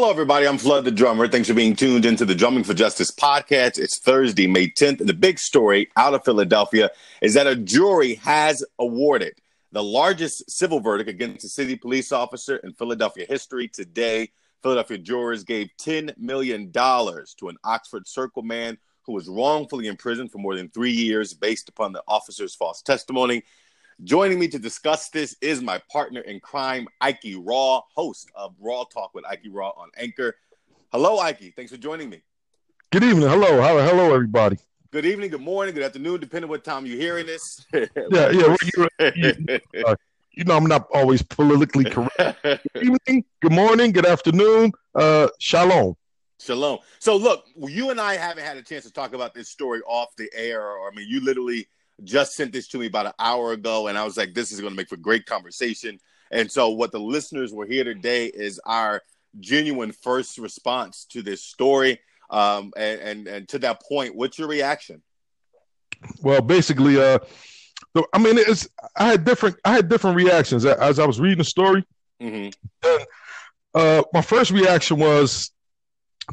Hello, everybody. I'm Flood the Drummer. Thanks for being tuned into the Drumming for Justice podcast. It's Thursday, May 10th. And the big story out of Philadelphia is that a jury has awarded the largest civil verdict against a city police officer in Philadelphia history. Today, Philadelphia jurors gave $10 million to an Oxford Circle man who was wrongfully imprisoned for more than 3 years based upon the officer's false testimony. Joining me to discuss this is my partner in crime, Ikey Raw, host of Raw Talk with Ikey Raw on Anchor. Hello, Ikey. Thanks for joining me. Good evening. Hello. Hello, everybody. Good evening, good morning, good afternoon, depending on what time you're hearing this. Yeah. You know, I'm not always politically correct. Good evening, good morning, good afternoon. Shalom. Shalom. So, look, you and I haven't had a chance to talk about this story off the air. Or, I mean, you literally just sent this to me about an hour ago, and I was like, this is going to make for great conversation. And so what the listeners will hear today is our genuine first response to this story. And to that point, what's your reaction? Well, basically, I had different reactions as I was reading the story. Mm-hmm. My first reaction was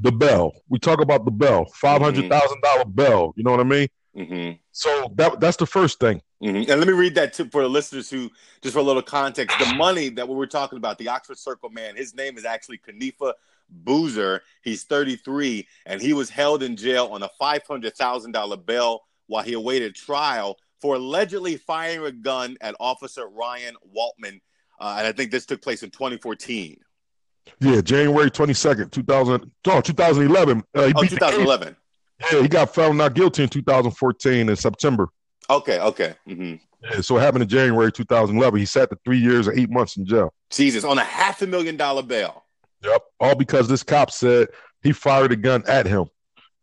the bell. We talk about the bell, $500,000 mm-hmm. bell. You know what I mean? Mm-hmm. So that's the first thing. Mm-hmm. And let me read that tip for the listeners who, just for a little context, the money that we were talking about, the Oxford Circle man, his name is actually Kanifa Boozer. He's 33, and he was held in jail on a $500,000 bail while he awaited trial for allegedly firing a gun at Officer Ryan Waltman. And I think this took place in 2014. Yeah, January 22nd, 2011. He 2011. Yeah, he got found not guilty in 2014 in September. Okay. Mm-hmm. Yeah, so it happened in January 2011. He sat for 3 years and 8 months in jail. Jesus, on a $500,000 bail. Yep, all because this cop said he fired a gun at him.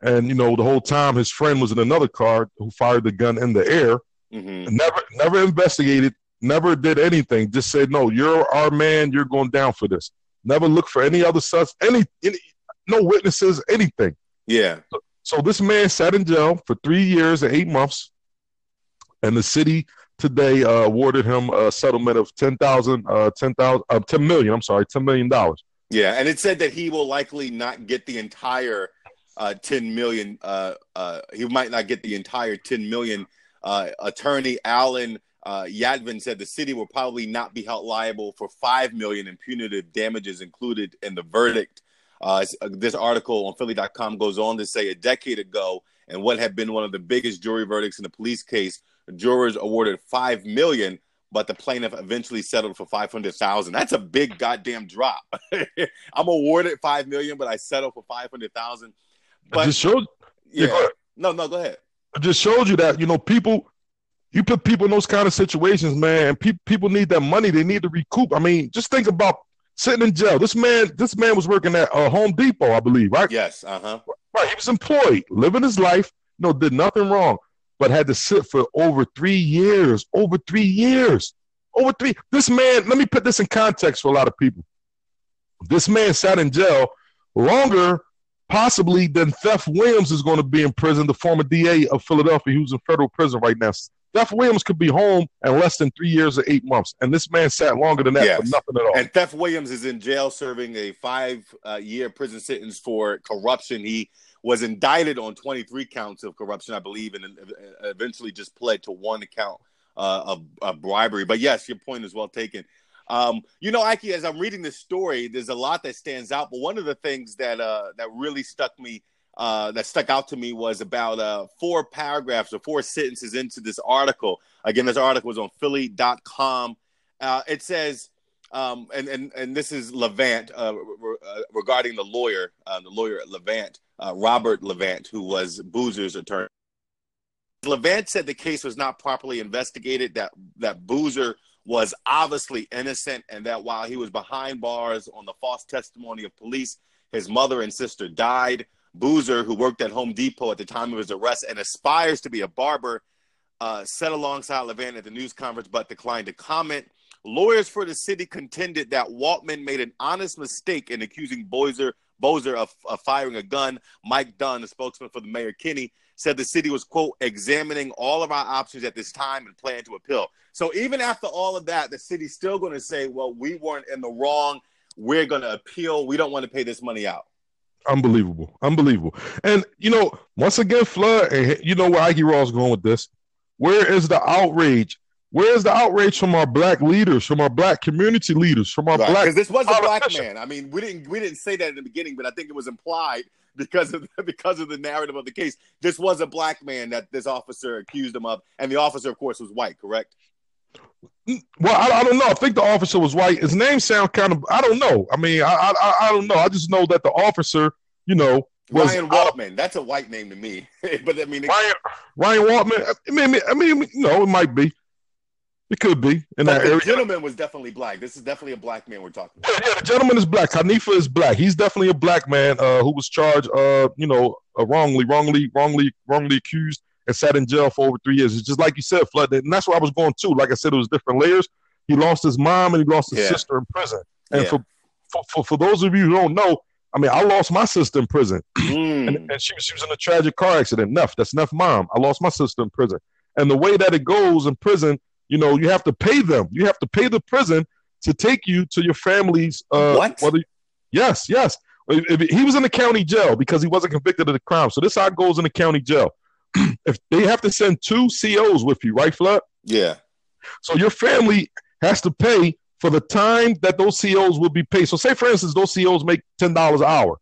And, you know, the whole time his friend was in another car who fired the gun in the air. Mm-hmm. Never investigated, never did anything. Just said, no, you're our man, you're going down for this. Never looked for any other any no witnesses, anything. Yeah. So this man sat in jail for 3 years and 8 months, and the city today awarded him a settlement of $10 million. Yeah, and it said that he will likely not get the entire $10 million. He might not get the entire $10 million. Attorney Alan Yadvin said the city will probably not be held liable for $5 million in punitive damages included in the verdict. This article on philly.com goes on to say a decade ago, and what had been one of the biggest jury verdicts in the police case, jurors awarded $5 million, but the plaintiff eventually settled for $500,000. That's a big goddamn drop. I'm awarded $5 million, but I settled for $500,000. But go ahead. I just showed you that, you know, people, you put people in those kind of situations, man, and people need that money. They need to recoup. I mean, just think about sitting in jail. This man was working at Home Depot, I believe, right? Yes, uh-huh. Right, he was employed, living his life, did nothing wrong, but had to sit for over 3 years. This man, let me put this in context for a lot of people. This man sat in jail longer, possibly, than Seth Williams is going to be in prison, the former DA of Philadelphia, who's in federal prison right now. Theft Williams could be home in less than 3 years or 8 months. And this man sat longer than that for nothing at all. And Theft Williams is in jail serving a 5-year prison sentence for corruption. He was indicted on 23 counts of corruption, I believe, and eventually just pled to one count of bribery. But yes, your point is well taken. Ikey, as I'm reading this story, there's a lot that stands out. But one of the things that really stuck out to me was about four paragraphs or four sentences into this article. Again, this article is on philly.com. It says, and this is Levant regarding the lawyer at Levant, Robert Levant, who was Boozer's attorney. Levant said the case was not properly investigated, that Boozer was obviously innocent, and that while he was behind bars on the false testimony of police, his mother and sister died. Boozer, who worked at Home Depot at the time of his arrest and aspires to be a barber, sat alongside Levant at the news conference but declined to comment. Lawyers for the city contended that Waltman made an honest mistake in accusing Boozer of firing a gun. Mike Dunn, the spokesman for the Mayor Kenney, said the city was, quote, examining all of our options at this time and planned to appeal. So even after all of that, the city's still going to say, well, we weren't in the wrong. we're going to appeal. We don't want to pay this money out. Unbelievable. Unbelievable. And, you know, once again, Flood, and you know where Ikey Raw is going with this. Where is the outrage? Where is the outrage from our black leaders, from our black community leaders, from our black? Because this was a black man. I mean, we didn't say that in the beginning, but I think it was implied because of the narrative of the case. This was a black man that this officer accused him of, and the officer, of course, was white. Correct? Well, I don't know. I think the officer was white. His name sounds kind of. I don't know. I mean, I don't know. I just know that the officer, you know. Ryan Waltman. That's a white name to me. But I mean, Ryan Waltman. I mean, you know, it might be. It could be in that area. The gentleman was definitely black. This is definitely a black man we're talking about. Yeah, the gentleman is black. Kanifa is black. He's definitely a black man who was charged, you know, wrongly accused and sat in jail for over 3 years. It's just like you said, Flood. And that's where I was going to. Like I said, it was different layers. He lost his mom and he lost his sister in prison. And for those of you who don't know, I mean, I lost my sister in prison, and she was in a tragic car accident. Nuff, that's Nuff mom. I lost my sister in prison, and the way that it goes in prison. You know, you have to pay them. You have to pay the prison to take you to your family's. What? Yes. He was in the county jail because he wasn't convicted of the crime. So this how it goes in the county jail. If they have to send 2 COs with you, right, Flood? Yeah. So your family has to pay for the time that those COs will be paid. So say, for instance, those COs make $10 an hour,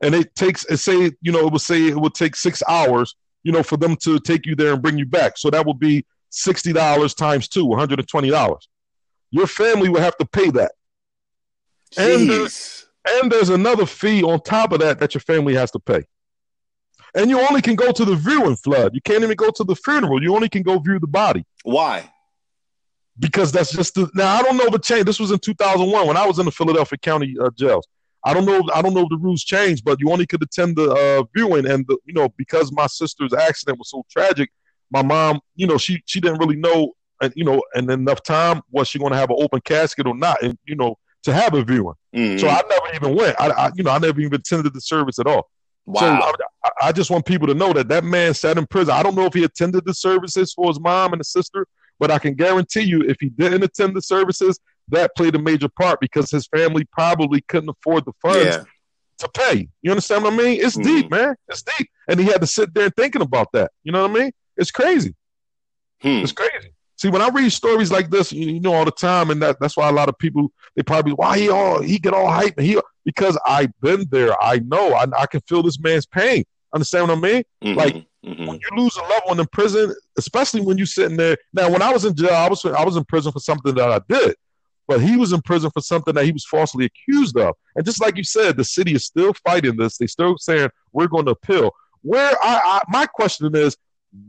and it would take 6 hours, you know, for them to take you there and bring you back. So that would be $60 times 2, $120. Your family will have to pay that. And there's another fee on top of that your family has to pay. And you only can go to the viewing, Flood. You can't even go to the funeral. You only can go view the body. Why? Because that's just the – now, I don't know the change. This was in 2001 when I was in the Philadelphia County jails. I don't know if the rules changed, but you only could attend the viewing. And, you know, because my sister's accident was so tragic, my mom, you know, she didn't really know, you know, in enough time was she going to have an open casket or not, and you know, to have a viewing. Mm-hmm. So I never even went. I never even attended the service at all. Wow. So I just want people to know that man sat in prison. I don't know if he attended the services for his mom and his sister, but I can guarantee you, if he didn't attend the services, that played a major part because his family probably couldn't afford the funds to pay. You understand what I mean? It's deep, man. It's deep, and he had to sit there thinking about that. You know what I mean? It's crazy. It's crazy. See, when I read stories like this, you know, all the time, and that's why a lot of people, they probably, why he get all hyped? Because I've been there. I know. I can feel this man's pain. Understand what I memean? Mm-hmm. Like, when you lose a loved one in prison, especially when you're sitting there. Now, when I was in jail, I was in prison for something that I did. But he was in prison for something that he was falsely accused of. And just like you said, the city is still fighting this. They're still saying, we're going to appeal. My question is,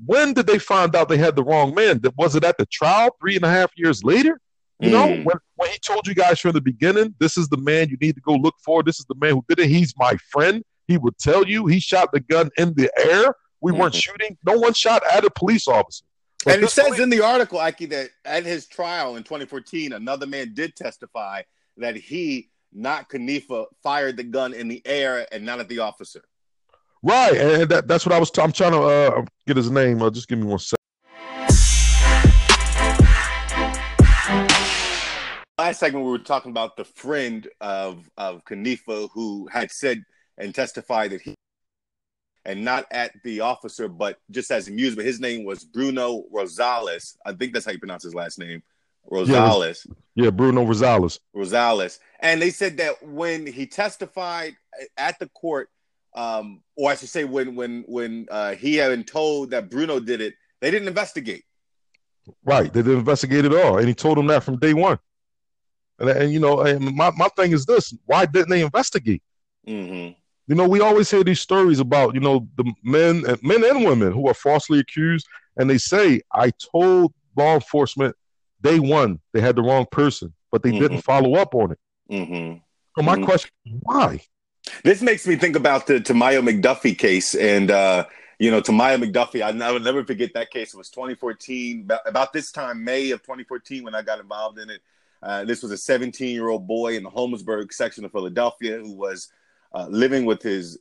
when did they find out they had the wrong man? Was it at the trial 3.5 years later? You know, when he told you guys from the beginning, this is the man you need to go look for. This is the man who did it. He's my friend. He would tell you he shot the gun in the air. We weren't shooting. No one shot at a police officer. But and it says in the article, Ikey, that at his trial in 2014, another man did testify that he, not Kanifa, fired the gun in the air and not at the officer. Right, and that's what I was. I'm trying to get his name. Just give me 1 second. Last segment, we were talking about the friend of Kanifa who had said and testified that he, and not at the officer, but just as amusement. His name was Bruno Rosales. I think that's how you pronounce his last name, Rosales. Yeah, Bruno Rosales. Rosales, and they said that when he testified at the court. Or I should say when he had been told that Bruno did it, they didn't investigate. Right. They didn't investigate at all. And he told them that from day one. And you know, and my thing is this. Why didn't they investigate? Mm-hmm. You know, we always hear these stories about, you know, the men and women who are falsely accused. And they say, I told law enforcement day one they had the wrong person, but they didn't follow up on it. Mm-hmm. So my question is, why? This makes me think about the Tomeo McDuffy case. And, you know, Tomeo McDuffy, I'll never forget that case. It was 2014, about this time, May of 2014, when I got involved in it. This was a 17-year-old boy in the Holmesburg section of Philadelphia who was living with his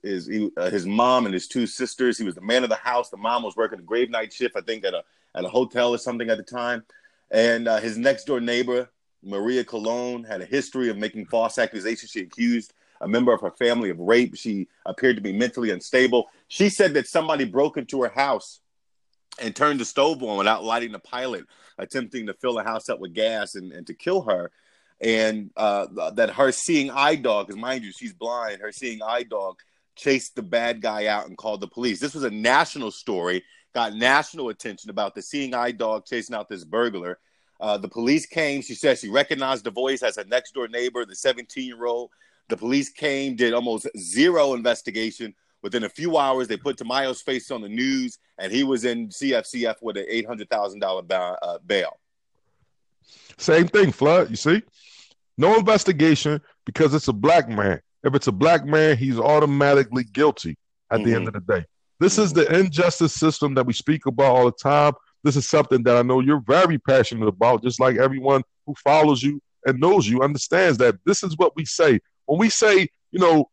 mom and his 2 sisters. He was the man of the house. The mom was working a grave night shift, I think, at a hotel or something at the time. And his next-door neighbor Maria Colon had a history of making false accusations. She accused a member of her family of rape. She appeared to be mentally unstable. She said that somebody broke into her house and turned the stove on without lighting the pilot, attempting to fill the house up with gas and to kill her. And that her seeing eye dog, because mind you, she's blind, her seeing eye dog chased the bad guy out and called the police. This was a national story, got national attention about the seeing eye dog chasing out this burglar. The police came. She said she recognized the voice as her next door neighbor, the 17-year-old. The police came, did almost zero investigation. Within a few hours, they put Tomeo's face on the news, and he was in CFCF with an $800,000 bail. Same thing, Flood, you see? No investigation because it's a black man. If it's a black man, he's automatically guilty at the end of the day. This is the injustice system that we speak about all the time. This is something that I know you're very passionate about, just like everyone who follows you and knows you understands that this is what we say. When we say, you know,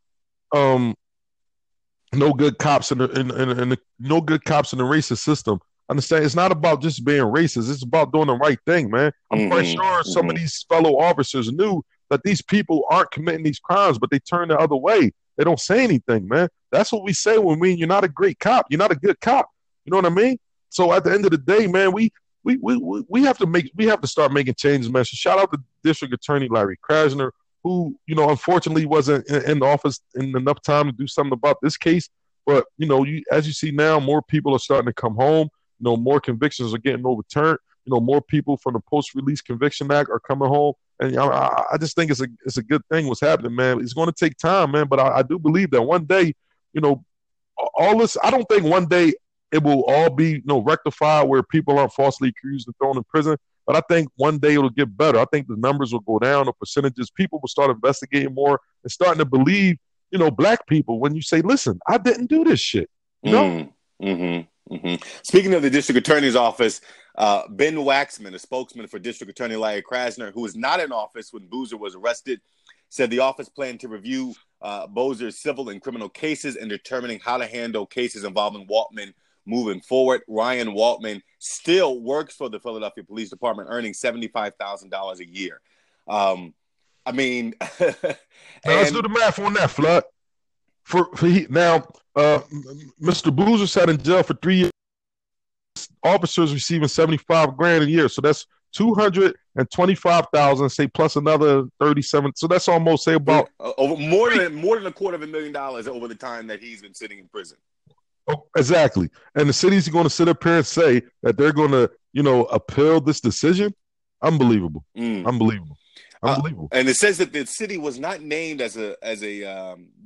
no good cops in the no good cops in the racist system, understand it's not about just being racist. It's about doing the right thing, man. I'm quite sure some of these fellow officers knew that these people aren't committing these crimes, but they turn the other way. They don't say anything, man. That's what we say when we, you're not a great cop. You're not a good cop. You know what I mean? So at the end of the day, man, we have to make, we have to start making changes, man. So shout out to District Attorney Larry Krasner, who, you know, unfortunately wasn't in the office in enough time to do something about this case. But, you know, you, as you see now, more people are starting to come home. You know, more convictions are getting overturned. You know, more people from the Post-Release Conviction Act are coming home. And I just think it's a good thing what's happening, man. It's going to take time, man. But I do believe that one day, you know, all this, I don't think one day it will all be, you know, rectified where people aren't falsely accused and thrown in prison. But I think one day it'll get better. I think the numbers will go down, the percentages. People will start investigating more and starting to believe, you know, black people when you say, listen, I didn't do this shit. You know? Speaking of the district attorney's office, Ben Waxman, a spokesman for District Attorney Laya Krasner, who was not in office when Boozer was arrested, said the office planned to review Boozer's civil and criminal cases and determining how to handle cases involving Waltman moving forward. Ryan Waltman still works for the Philadelphia Police Department, earning $75,000 a year. I mean, let's do the math on that, Flood. Mr. Boozer sat in jail for 3 years. Officers receiving $75,000 a year, so that's $225,000. Say plus another $37,000, so that's almost say about over more than $250,000 over the time that he's been sitting in prison. Oh, exactly. And the city's going to sit up here and say that they're going to, you know, appeal this decision. Unbelievable. Unbelievable. And it says that the city was not named as the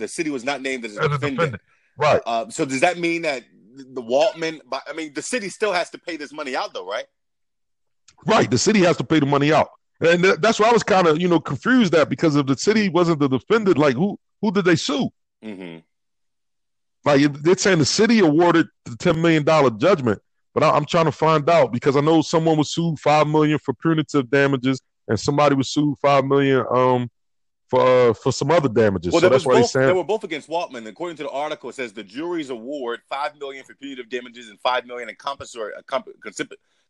city was not named as a defendant. Right. So does that mean that the Waltman, I mean, the city still has to pay this money out though, right? Right. The city has to pay the money out. And that's why I was kind of, you know, confused that because if the city wasn't the defendant, like who did they sue? Like they're saying the city awarded the $10 million judgment, but I'm trying to find out because I know someone was sued $5 million for punitive damages and somebody was sued $5 million for some other damages. Well, so that's why they're saying. They were both against Waltman. According to the article, it says the jury's award, $5 million for punitive damages and $5 million in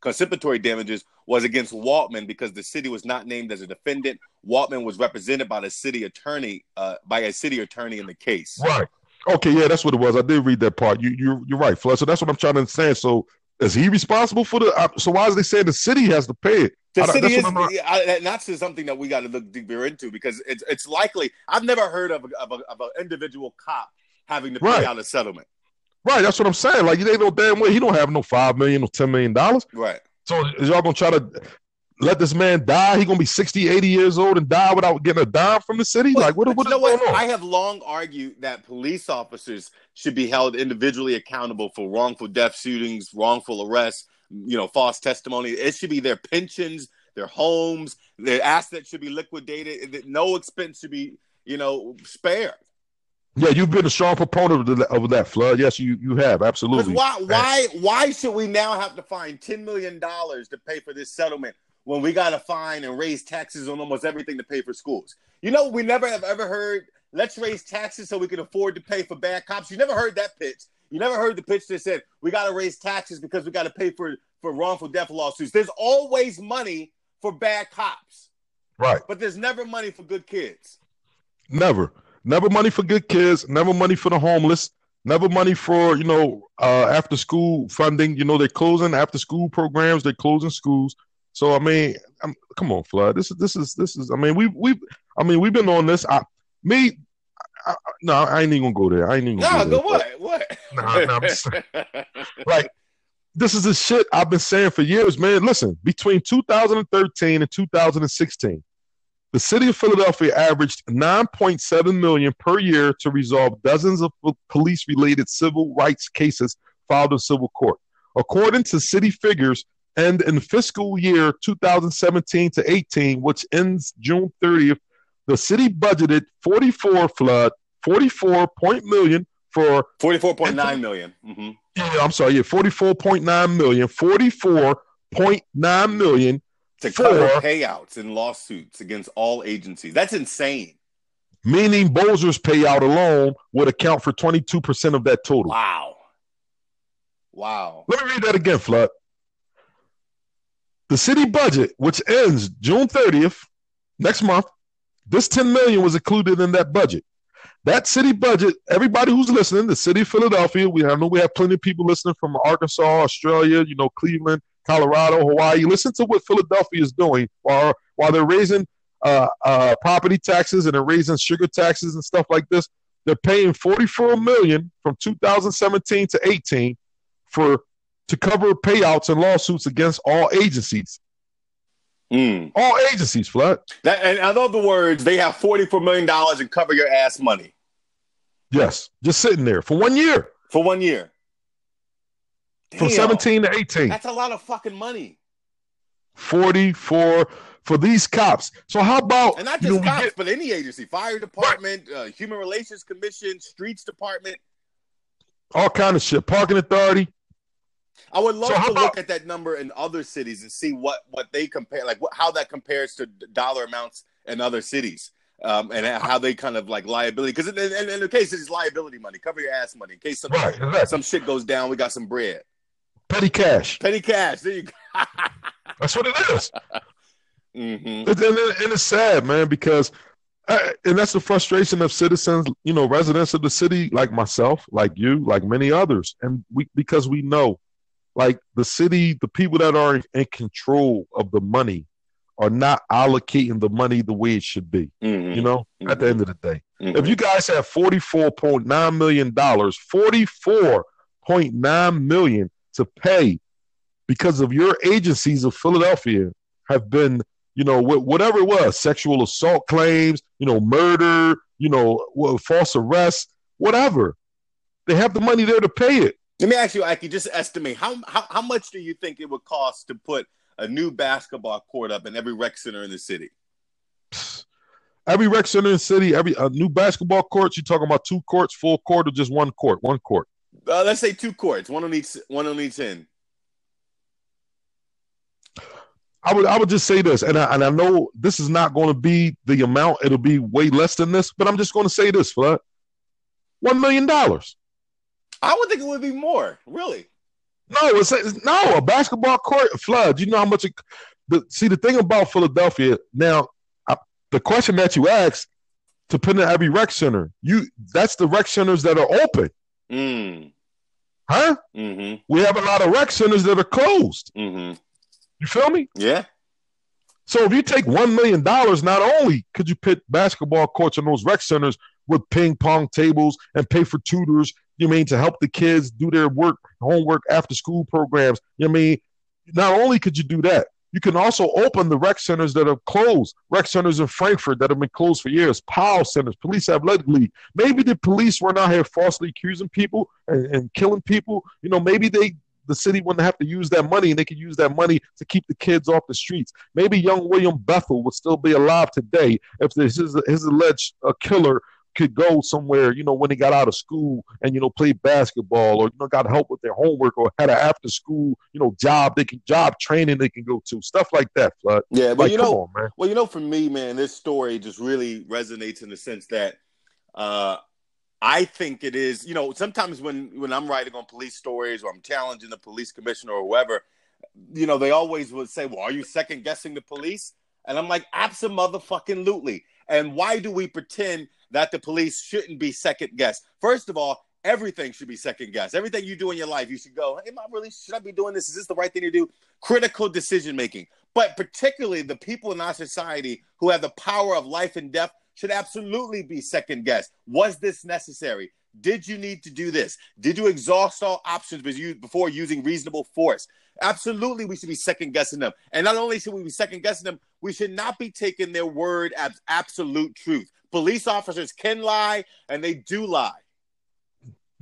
compensatory damages was against Waltman because the city was not named as a defendant. Waltman was represented by the city attorney, in the case. Right. Okay, yeah, that's what it was. I did read that part. You're right, Flood. So that's what I'm trying to understand. So is he responsible for the? So why is they saying the city has to pay it? The city is that's something that we got to look deeper into because it's likely. I've never heard of an individual cop having to pay out a settlement. Right, that's what I'm saying. Like you ain't no damn way. He don't have no $5 million or $10 million. Right. So is y'all gonna try to let this man die? He gonna be 60, 80 years old and die without getting a dime from the city? Well, like what is going on? I have long argued that police officers should be held individually accountable for wrongful death, shootings, wrongful arrests, you know, false testimony. It should be their pensions, their homes, their assets should be liquidated. No expense should be, you know, spared. Yeah, you've been a strong proponent of that, Flood. Yes, you have. Absolutely. Why should we now have to find $10 million to pay for this settlement when we got to fine and raise taxes on almost everything to pay for schools? You know, we never have ever heard, let's raise taxes so we can afford to pay for bad cops. You never heard that pitch. You never heard the pitch that said, we got to raise taxes because we got to pay for wrongful death lawsuits. There's always money for bad cops. Right. But there's never money for good kids. Never. Never money for good kids. Never money for the homeless. Never money for, you know, after school funding. You know, they're closing after school programs. They're closing schools. So, I mean, come on, Flood. This is. I mean, we've been on this. I ain't even gonna go there. I ain't even gonna go there. What? Nah, I'm just, like, this is the shit I've been saying for years, man. Listen, between 2013 and 2016, the city of Philadelphia averaged $9.7 million per year to resolve dozens of police-related civil rights cases filed in civil court. According to city figures, and in fiscal year 2017-18, which ends June 30th, the city budgeted $44.9 million. Mm-hmm. Yeah, I'm sorry. Yeah, $44.9 million to cover payouts in lawsuits against all agencies. That's insane. Meaning Boozer's payout alone would account for 22% of that total. Wow. Let me read that again, Flood. The city budget, which ends June 30th, next month, this $10 million was included in that budget. That city budget, everybody who's listening, the city of Philadelphia, I know we have plenty of people listening from Arkansas, Australia, you know, Cleveland, Colorado, Hawaii. Listen to what Philadelphia is doing while they're raising property taxes and they're raising sugar taxes and stuff like this. They're paying $44 million from 2017 to 18 to cover payouts and lawsuits against all agencies. All agencies, Flood. And in other words, they have $44 million in cover your ass money. Yes, just sitting there for 1 year. Damn. From 17 to 18. That's a lot of fucking money. 44 for these cops. So how about... And not just cops, but any agency. Fire department, Human Relations Commission, Streets Department. All kind of shit. Parking authority. I would love to look at that number in other cities and see what they compare, like how that compares to dollar amounts in other cities, and how they kind of like liability. Because in the case, it's liability money, cover your ass money. In case some shit goes down, we got some bread. Petty cash. There you go. That's what it is. Mm-hmm. And it's sad, man, because and that's the frustration of citizens, you know, residents of the city, like myself, like you, like many others, and because we know. Like the city, the people that are in control of the money are not allocating the money the way it should be, you know, at the end of the day. If you guys have $44.9 million, $44.9 million to pay because of your agencies of Philadelphia have been, you know, whatever it was, sexual assault claims, you know, murder, you know, false arrests, whatever. They have the money there to pay it. Let me ask you, Ikey, just estimate, how much do you think it would cost to put a new basketball court up in every rec center in the city? Every rec center in the city, every new basketball court, you're talking about two courts, full court, or just one court? One court. Let's say two courts, one on each end. I would just say this, and I know this is not going to be the amount, it'll be way less than this, but I'm just going to say this, Flood. $1 million. I would think it would be more, really. No, a basketball court, Flood. You know how much the thing about Philadelphia, now, the question that you asked, depending on every rec center, that's the rec centers that are open. Huh? Mm-hmm. We have a lot of rec centers that are closed. Mm-hmm. You feel me? Yeah. So if you take $1 million, not only could you put basketball courts in those rec centers with ping pong tables and pay for tutors, you mean, to help the kids do their work, homework, after-school programs. You mean, not only could you do that, you can also open the rec centers that are closed, rec centers in Frankfurt that have been closed for years, POW centers, police athletic league. Maybe the police weren't out here falsely accusing people and killing people. You know, maybe the city wouldn't have to use that money, and they could use that money to keep the kids off the streets. Maybe young William Bethel would still be alive today if his alleged killer could go somewhere, you know, when they got out of school and, you know, played basketball or, you know, got help with their homework or had an after school, you know, job training they can go to, stuff like that, Flood. Yeah, but like, you know, come on, man. Well, you know, for me, man, this story just really resonates in the sense that I think it is, you know, sometimes when I'm writing on police stories or I'm challenging the police commissioner or whoever, you know, they always would say, well, are you second guessing the police? And I'm like, abso-motherfucking-lutely. And why do we pretend that the police shouldn't be second-guessed? First of all, everything should be second-guessed. Everything you do in your life, you should go, am I really, should I be doing this? Is this the right thing to do? Critical decision-making. But particularly the people in our society who have the power of life and death should absolutely be second-guessed. Was this necessary? Did you need to do this? Did you exhaust all options before using reasonable force? Absolutely, we should be second-guessing them. And not only should we be second-guessing them, we should not be taking their word as absolute truth. Police officers can lie, and they do lie.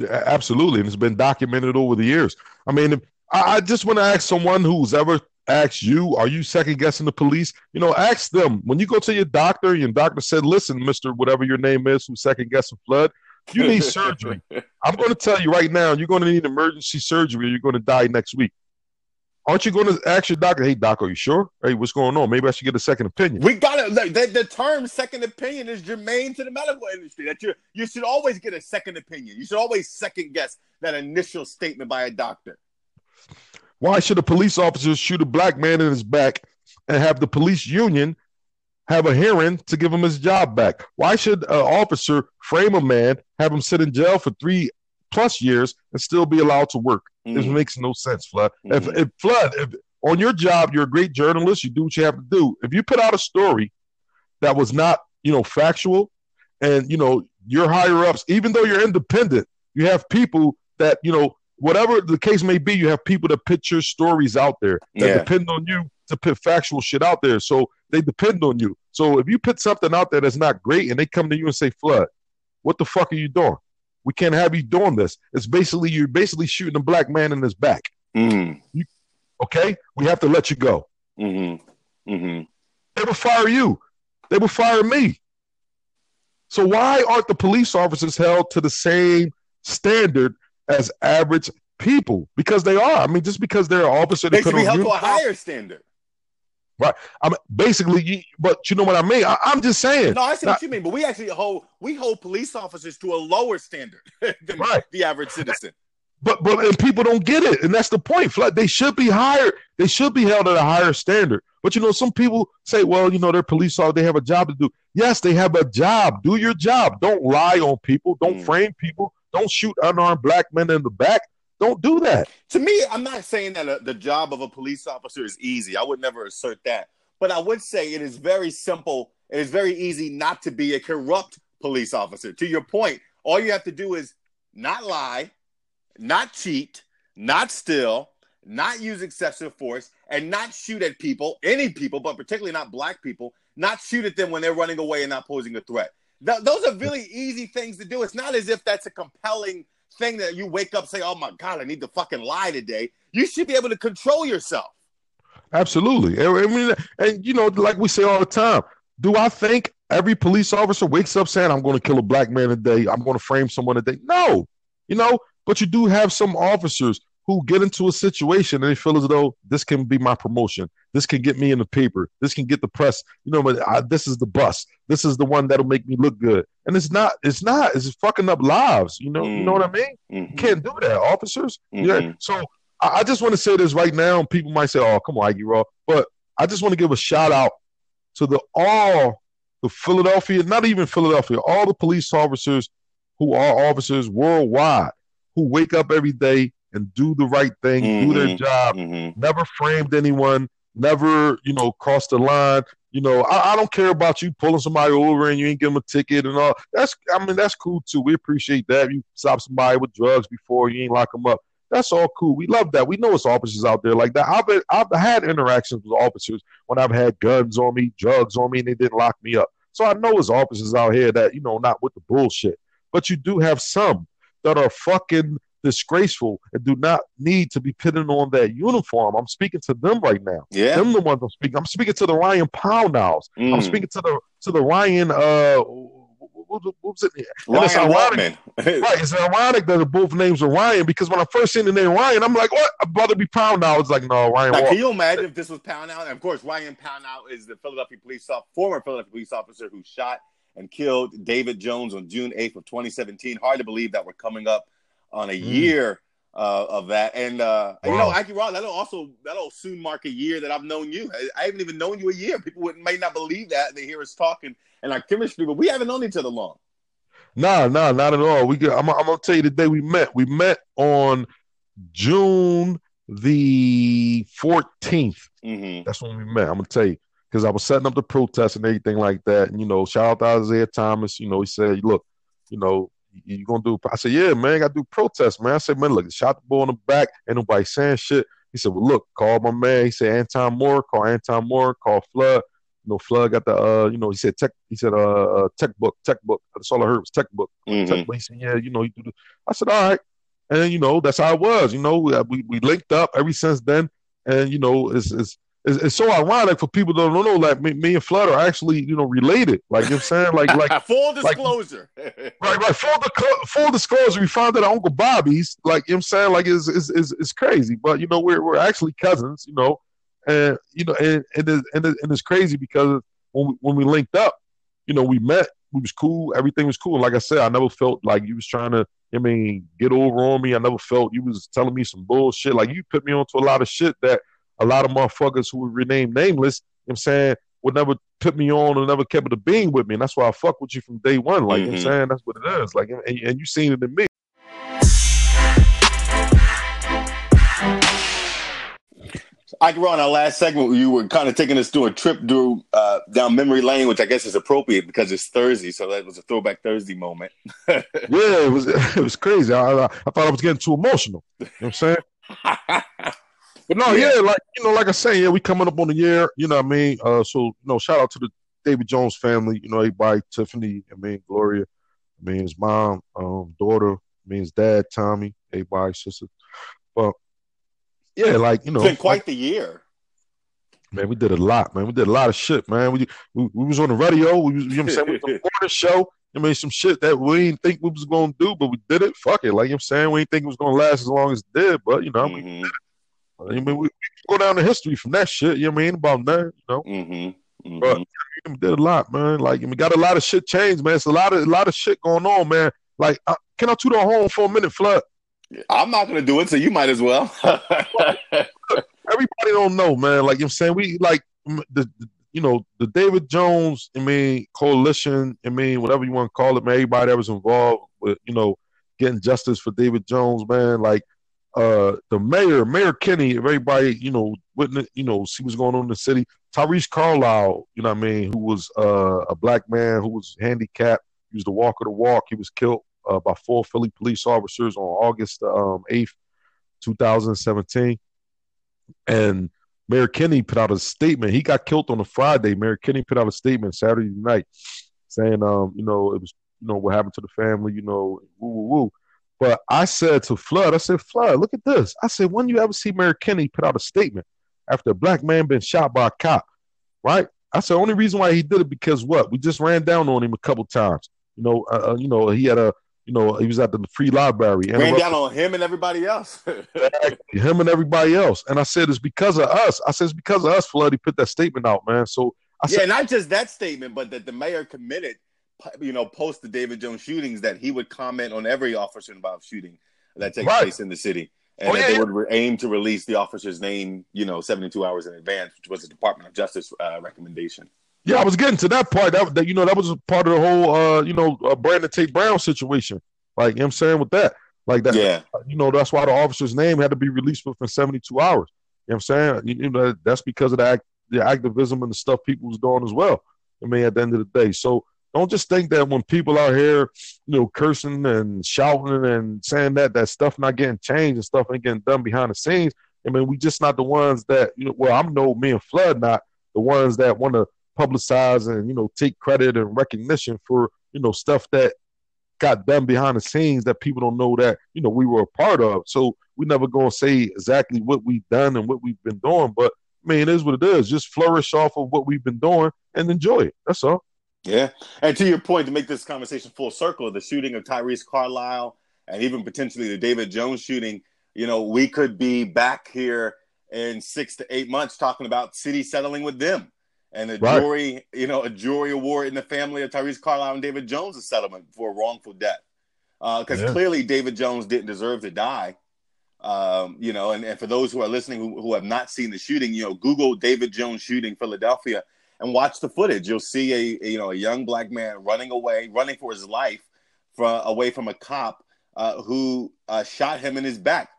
Absolutely, and it's been documented over the years. I mean, I just want to ask someone who's ever asked you, are you second-guessing the police? You know, ask them. When you go to your doctor said, listen, Mr. whatever your name is, who's second-guessing Flood, you need surgery. I'm going to tell you right now, you're going to need emergency surgery or you're going to die next week. Aren't you going to ask your doctor, hey, doc, are you sure? Hey, what's going on? Maybe I should get a second opinion. We got it. The term second opinion is germane to the medical industry. That you should always get a second opinion. You should always second guess that initial statement by a doctor. Why should a police officer shoot a black man in his back and have the police union have a hearing to give him his job back? Why should an officer frame a man, have him sit in jail for 3+ years and still be allowed to work? Mm-hmm. This makes no sense, Flood. Mm-hmm. If on your job, you're a great journalist, you do what you have to do. If you put out a story that was not, factual and, your higher ups, even though you're independent, you have people that, whatever the case may be, you have people that put your stories out there that depend on you to put factual shit out there. So they depend on you. So if you put something out there that's not great and they come to you and say, Flood, what the fuck are you doing? We can't have you doing this. It's basically, you're basically shooting a black man in his back. Mm-hmm. Okay? We have to let you go. Mm-hmm. Mm-hmm. They will fire you. They will fire me. So why aren't the police officers held to the same standard as average people? Because they are. I mean, just because they're an officer. They should be held to a higher standard. Right. I mean, basically, but you know what I mean? I'm just saying. No, I see what you mean, but we actually hold police officers to a lower standard than the average citizen. But and people don't get it, and that's the point. They should be higher. They should be held at a higher standard. But, some people say, well, they're police officers. They have a job to do. Yes, they have a job. Do your job. Don't lie on people. Don't frame people. Don't shoot unarmed black men in the back. Don't do that. To me, I'm not saying that the job of a police officer is easy. I would never assert that. But I would say it is very simple. It is very easy not to be a corrupt police officer. To your point, all you have to do is not lie, not cheat, not steal, not use excessive force, and not shoot at people, any people, but particularly not black people, not shoot at them when they're running away and not posing a threat. Those are really easy things to do. It's not as if that's a compelling thing that you wake up and say, oh my God, I need to fucking lie today. You should be able to control yourself. Absolutely. I mean, and like we say all the time, do I think every police officer wakes up saying, I'm going to kill a black man today, I'm going to frame someone today? No, but you do have some officers who get into a situation and they feel as though this can be my promotion. This can get me in the paper. This can get the press. This is the bus. This is the one that'll make me look good. And it's not. It's not. It's fucking up lives. You know what I mean? Mm-hmm. You can't do that, officers. Mm-hmm. Yeah. So I just want to say this right now. People might say, "Oh, come on, Ikey Raw," but I just want to give a shout out to all the Philadelphia, not even Philadelphia, all the police officers who are officers worldwide who wake up every day and do the right thing, do their job, never framed anyone, never, crossed the line. I don't care about you pulling somebody over and you ain't give them a ticket and all. That's cool too. We appreciate that. You stop somebody with drugs before, you ain't lock them up. That's all cool. We love that. We know it's officers out there like that. I've had interactions with officers when I've had guns on me, drugs on me, and they didn't lock me up. So I know it's officers out here that, not with the bullshit. But you do have some that are fucking disgraceful and do not need to be pitting on that uniform. I'm speaking to them right now. Yeah, them the ones I'm speaking. I'm speaking to the Ryan Poundouts. I'm speaking to the Ryan. What was it? Ryan Waltman. Right. It's ironic that both names are Ryan because when I first seen the name Ryan, I'm like, what? I'm about to be Poundout. It's like, no, Ryan. Now, can you imagine if this was Poundout? And of course, Ryan Poundout is the former Philadelphia police officer who shot and killed David Jones on June 8th of 2017. Hard to believe that we're coming up on a year of that. And wow. You know, Ikey Raw, that'll soon mark a year that I've known you. I haven't even known you a year. People may not believe that, and they hear us talking and our chemistry, but we haven't known each other long. Nah, not at all. I'm gonna tell you the day we met. We met on June the 14th. Mm-hmm. That's when we met. I'm gonna tell you, because I was setting up the protest and everything like that. And, you know, shout out to Isaiah Thomas. You know, he said, "Look, you know, you gonna do?" I said, "Yeah, man, I gotta do protest, man." I said, "Man, look, shot the ball in the back. Ain't nobody saying shit." He said, "Well, look, call my man." He said, "Anton Moore, call Flood." You know, Flood got the, you know, he said, tech book. That's all I heard was tech book. Mm-hmm. Tech book. He said, "Yeah, you know, you do this." I said, "All right." And, you know, that's how it was. You know, we linked up ever since then. And, you know, it's so ironic for people that don't know, like me and Flood are actually, you know, related. Like, you know what I'm saying? Like full disclosure. Right. Full disclosure. We found that at Uncle Bobby's, like, you know what I'm saying? Like, it's crazy. But, you know, we're actually cousins, you know. And, you know, and it's crazy because when we linked up, you know, we met, we was cool. Everything was cool. And like I said, I never felt like you was trying to, get over on me. I never felt you was telling me some bullshit. Like, you put me onto a lot of shit that a lot of motherfuckers who were renamed nameless, you know what I'm saying, would never put me on or never kept it a being with me. And that's why I fuck with you from day one. Like, mm-hmm. You know what I'm saying? That's what it is. Like, and you seen it in me. Ikey Raw, in our last segment, you were kind of taking us through a trip through down memory lane, which I guess is appropriate because it's Thursday, so that was a throwback Thursday moment. Yeah, it was crazy. I thought I was getting too emotional. You know what I'm saying? But no, yeah, like, you know, like I say, yeah, we coming up on the year. You know what I mean? So, you know, shout out to the David Jones family. You know, everybody, Tiffany, Gloria, his mom, daughter, his dad, Tommy, everybody, sister. But yeah, like, you know, it's been quite the year. Man, we did a lot, man. We did a lot of shit, man. We was on the radio. We was, you know what I'm saying? We was on the show. I mean, some shit that we didn't think we was going to do, but we did it. Fuck it. Like, you know what I'm saying? We didn't think it was going to last as long as it did, but, you know, mm-hmm. We go down to history from that shit. You know what I mean? About that, you know? Mm-hmm. Mm-hmm. But we did a lot, man. Like, we got a lot of shit changed, man. It's a lot of shit going on, man. Like, can I toot our home for a minute, Flood? I'm not going to do it, so you might as well. Everybody don't know, man. Like, you know what I'm saying? We, like, the David Jones, coalition, whatever you want to call it, man, everybody that was involved with, you know, getting justice for David Jones, man. Like, the mayor, Mayor Kenney, everybody, you know, witness, you know, see what's going on in the city. Tyrese Carlisle, you know what I mean, who was a black man who was handicapped. He was the walker to walk. He was killed by 4 Philly police officers on August 8th, 2017. And Mayor Kenney put out a statement. He got killed on a Friday. Mayor Kenney put out a statement Saturday night saying, you know, it was, you know, what happened to the family, you know, woo, woo, woo. But I said to Flood, look at this. I said, when you ever see Mayor Kenney put out a statement after a black man been shot by a cop, right? I said, only reason why he did it because what? We just ran down on him a couple times. You know, he had a, you know, he was at the free library. Ran down on him and everybody else. Him and everybody else. And I said, it's because of us. I said, it's because of us, Flood. He put that statement out, man. So I said, not just that statement, but that the mayor committed, you know, post the David Jones shootings, that he would comment on every officer involved shooting that takes place in the city. And they would aim to release the officer's name, you know, 72 hours in advance, which was the Department of Justice recommendation. Yeah, I was getting to that part. That you know, that was part of the whole, you know, Brandon Tate Brown situation. Like, you know what I'm saying, with that. Like, that, yeah. You know, that's why the officer's name had to be released within 72 hours. You know what I'm saying? You know, that's because of the activism and the stuff people was doing as well. I mean, at the end of the day. So don't just think that when people out here, you know, cursing and shouting and saying that stuff not getting changed and stuff ain't getting done behind the scenes. I mean, we just not the ones that, you know, well, me and Flood not the ones that want to publicize and, you know, take credit and recognition for, you know, stuff that got done behind the scenes that people don't know that, you know, we were a part of. So we never going to say exactly what we've done and what we've been doing, but I mean, it is what it is. Just flourish off of what we've been doing and enjoy it. That's all. Yeah. And to your point, to make this conversation full circle, the shooting of Tyrese Carlisle and even potentially the David Jones shooting, you know, we could be back here in 6 to 8 months talking about city settling with them. And jury, you know, a jury award in the family of Tyrese Carlisle and David Jones' settlement for wrongful death. Because clearly David Jones didn't deserve to die. You know, and for those who are listening who have not seen the shooting, you know, Google David Jones shooting Philadelphia and watch the footage. You'll see a young black man running for his life away from a cop who shot him in his back,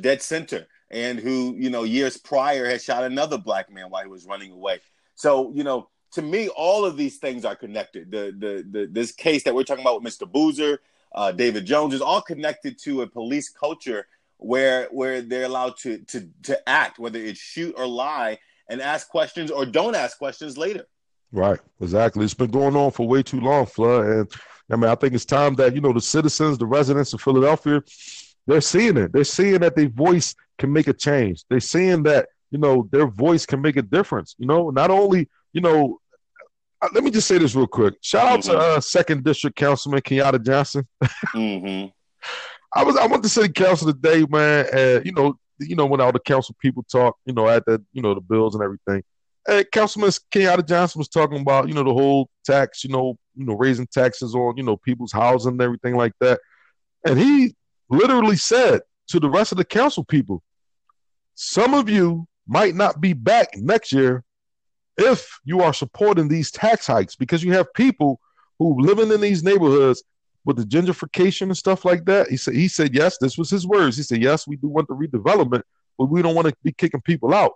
dead center, and who, you know, years prior had shot another black man while he was running away. So, you know, to me, all of these things are connected. This case that we're talking about with Mr. Boozer, David Jones, is all connected to a police culture where they're allowed to act, whether it's shoot or lie, and ask questions or don't ask questions later. Right, exactly. It's been going on for way too long, Flood. And I mean, I think it's time that, you know, the citizens, the residents of Philadelphia, they're seeing it. They're seeing that their voice can make a change. They're seeing that, you know, their voice can make a difference. You know, not only, you know, let me just say this real quick. Shout out to Second District Councilman Kenyatta Johnson. Mm-hmm. I went to city council today, man. And you know, when all the council people talk, you know, at the, you know, the bills and everything. And Councilman Kenyatta Johnson was talking about, you know, the whole tax, you know, raising taxes on, you know, people's housing and everything like that. And he literally said to the rest of the council people, some of you might not be back next year if you are supporting these tax hikes, because you have people who living in these neighborhoods with the gentrification and stuff like that. He said, yes, this was his words. He said, yes, we do want the redevelopment, but we don't want to be kicking people out.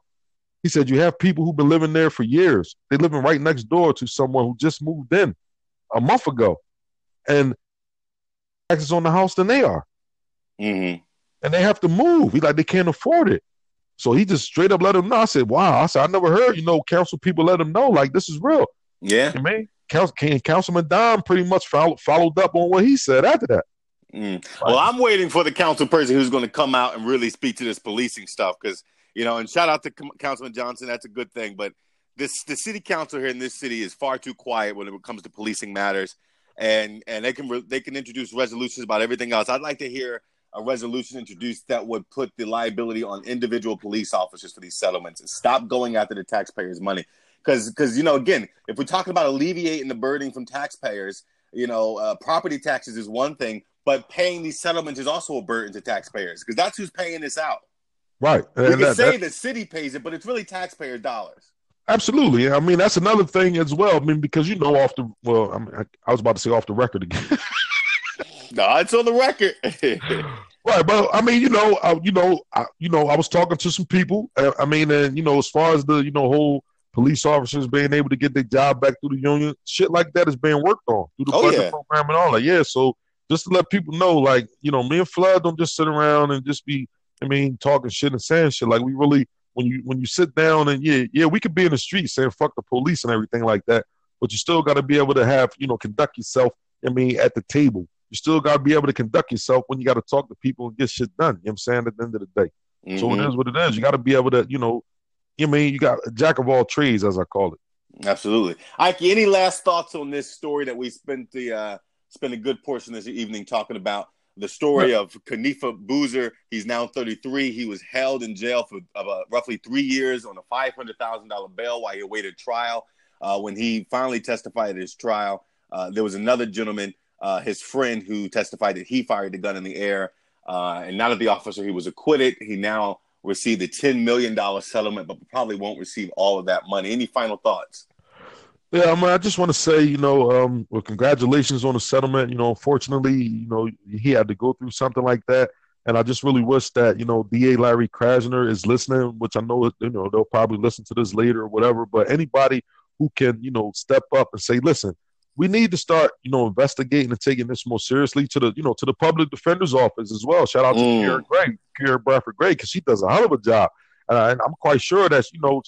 He said, you have people who've been living there for years. They're living right next door to someone who just moved in a month ago, and taxes on the house than they are. Mm-hmm. And they have to move. He's like, they can't afford it. So he just straight up let them know. I said, wow. I said, I never heard, you know, council people let them know, like, this is real. Yeah. You mean? Councilman Dom pretty much followed up on what he said after that. Mm. Well, I'm waiting for the council person who's going to come out and really speak to this policing stuff, because, you know, and shout out to Councilman Johnson. That's a good thing. But the city council here in this city is far too quiet when it comes to policing matters, and they can introduce resolutions about everything else. I'd like to hear a resolution introduced that would put the liability on individual police officers for these settlements and stop going after the taxpayers' money. Because, you know, again, if we're talking about alleviating the burden from taxpayers, you know, property taxes is one thing, but paying these settlements is also a burden to taxpayers, because that's who's paying this out. Right. We and can that, say the city pays it, but it's really taxpayer dollars. Absolutely. I mean, that's another thing as well. I mean, because, you know, I was about to say off the record again. No, it's on the record. Right, but I mean, I was talking to some people. I mean, and, you know, as far as the, you know, whole police officers being able to get their job back through the union, shit like that is being worked on through the funding program and all that. Yeah, so just to let people know, like, you know, me and Flood don't just sit around and just be, I mean, talking shit and saying shit. Like, we really, when you sit down and yeah, we could be in the street saying fuck the police and everything like that, but you still got to be able to have, you know, conduct yourself. I mean, at the table. You still got to be able to conduct yourself when you got to talk to people and get shit done. You know what I'm saying? At the end of the day. Mm-hmm. So it is what it is. You got to be able to, you know, I mean, you got a jack of all trades, as I call it. Absolutely. Ikey, any last thoughts on this story that we spent spent a good portion of this evening talking about? The story of Kanifa Boozer. He's now 33. He was held in jail for roughly 3 years on a $500,000 bail while he awaited trial. When he finally testified at his trial, there was another gentleman, his friend, who testified that he fired the gun in the air. And now that the officer, he was acquitted. He now received a $10 million settlement, but probably won't receive all of that money. Any final thoughts? Yeah, I mean, I just want to say, you know, well, congratulations on the settlement. You know, unfortunately, you know, he had to go through something like that. And I just really wish that, you know, DA Larry Krasner is listening, which I know, you know, they'll probably listen to this later or whatever. But anybody who can, you know, step up and say, listen, we need to start, you know, investigating and taking this more seriously, to the, you know, to the public defender's office as well. Shout out to Kiera Bradford Gray, because she does a hell of a job. And I'm quite sure that, you know,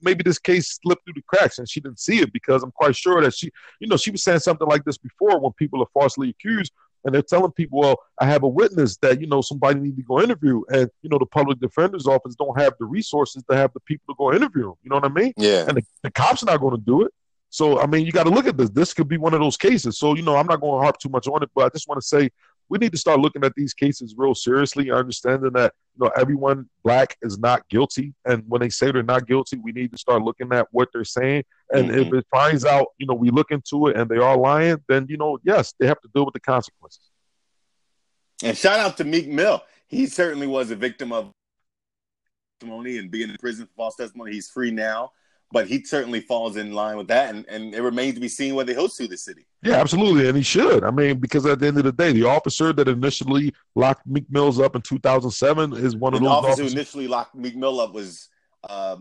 maybe this case slipped through the cracks and she didn't see it, because I'm quite sure that she, you know, she was saying something like this before when people are falsely accused and they're telling people, well, I have a witness that, you know, somebody need to go interview. And, you know, the public defender's office don't have the resources to have the people to go interview them. You know what I mean? Yeah. And the cops are not going to do it. So, I mean, you got to look at this. This could be one of those cases. So, you know, I'm not going to harp too much on it, but I just want to say we need to start looking at these cases real seriously, understanding that, you know, everyone black is not guilty. And when they say they're not guilty, we need to start looking at what they're saying. And if it finds out, you know, we look into it and they are lying, then, you know, yes, they have to deal with the consequences. And shout out to Meek Mill. he certainly was a victim of testimony and being in prison for false testimony. He's free now, but he certainly falls in line with that. And it remains to be seen whether he'll sue the city. Yeah, absolutely. And he should. I mean, because at the end of the day, the officer that initially locked Meek Mills up in 2007 is one of those officers. The officer who initially locked Meek Mill up was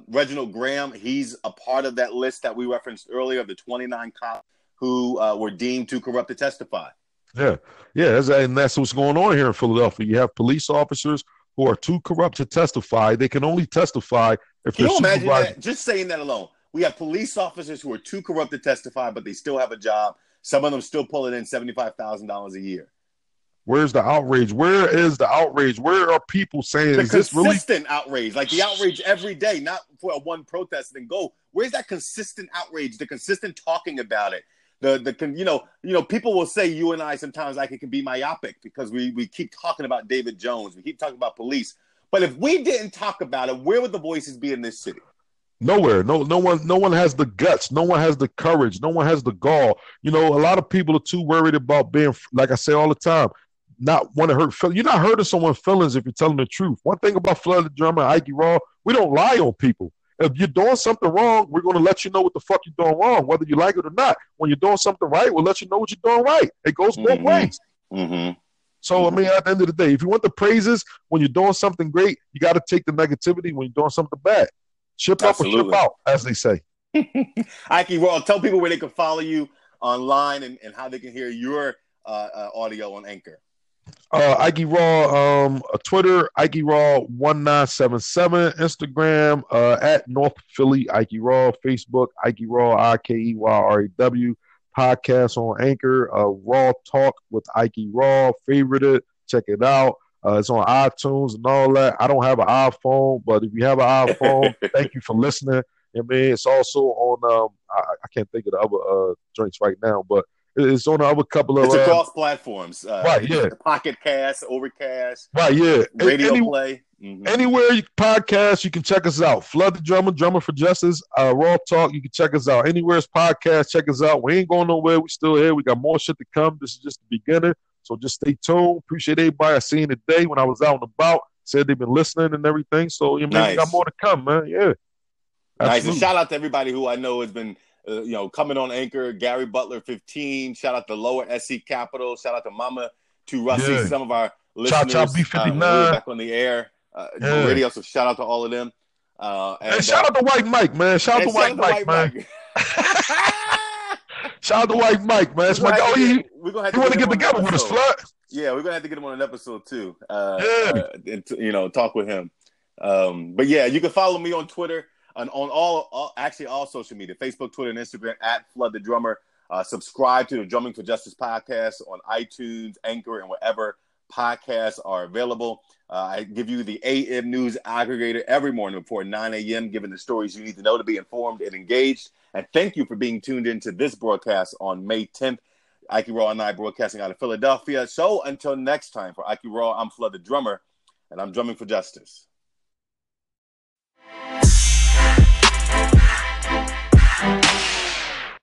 Reginald Graham. He's a part of that list that we referenced earlier of the 29 cops who were deemed too corrupt to testify. Yeah. Yeah. And that's what's going on here in Philadelphia. You have police officers who are too corrupt to testify. They can only testify if they're supervised. Can you imagine that? Just saying that alone. We have police officers who are too corrupt to testify, but they still have a job. Some of them still pulling in $75,000 a year. Where's the outrage? Where is the outrage? Where are people saying, is this really? The consistent outrage, like the outrage every day, not for one protest and go. Where's that consistent outrage, the consistent talking about it? You know, people will say you and I sometimes like it can be myopic because we keep talking about David Jones. We keep talking about police. But if we didn't talk about it, where would the voices be in this city? Nowhere. No one has the guts. No one has the courage. No one has the gall. You know, a lot of people are too worried about being, like I say all the time, not want to hurt feelings. You're not hurting someone's feelings if you're telling the truth. One thing about Flood the Drummer, Ikey Raw, we don't lie on people. If you're doing something wrong, we're going to let you know what the fuck you're doing wrong, whether you like it or not. When you're doing something right, we'll let you know what you're doing right. It goes both ways. Mm-hmm. So, I mean, at the end of the day, if you want the praises when you're doing something great, you got to take the negativity when you're doing something bad. Chip Absolutely. Up or chip out, as they say. Ikey Raw, tell people where they can follow you online and how they can hear your audio on Anchor. Ikey Raw, Twitter, Ikey Raw 1977, Instagram, at North Philly, Ikey Raw, Facebook, Ikey Raw, IKEYRAW, podcast on Anchor, Raw Talk with Ikey Raw, favorite it, check it out. It's on iTunes and all that. I don't have an iPhone, but if you have an iPhone, thank you for listening. I mean, it's also on, I can't think of the other drinks right now, but it's on the other couple of... It's across platforms. Right, yeah. Pocket Cast, Overcast. Right, yeah. Radio Play. Mm-hmm. Anywhere you podcast, you can check us out. Flood the Drummer, Drummer for Justice, Raw Talk, you can check us out. Anywhere it's podcast, check us out. We ain't going nowhere. We still here. We got more shit to come. This is just the beginning. So just stay tuned. Appreciate everybody I seen today when I was out and about. Said they've been listening and everything. So, you know, nice. We got more to come, man. Yeah. Absolutely. Nice. And shout out to everybody who I know has been... you know, coming on Anchor, Gary Butler 15. Shout out to Lower SC Capital. Shout out to Mama to Rusty. Yeah. Some of our listeners B59. Back on the air radio. So shout out to all of them. And shout out to White Mike, man. Shout out to White Mike, man. It's my guy. We're gonna have to get together with us, Flood. Yeah, we're gonna have to get him on an episode too. And you know, talk with him. But yeah, you can follow me on Twitter. And on all social media, Facebook, Twitter, and Instagram, at Flood the Drummer. Subscribe to the Drumming for Justice podcast on iTunes, Anchor, and wherever podcasts are available. I give you the AM News Aggregator every morning before 9 a.m., giving the stories you need to know to be informed and engaged. And thank you for being tuned into this broadcast on May 10th. Ikey Raw and I broadcasting out of Philadelphia. So until next time, for Ikey Raw, I'm Flood the Drummer, and I'm drumming for justice.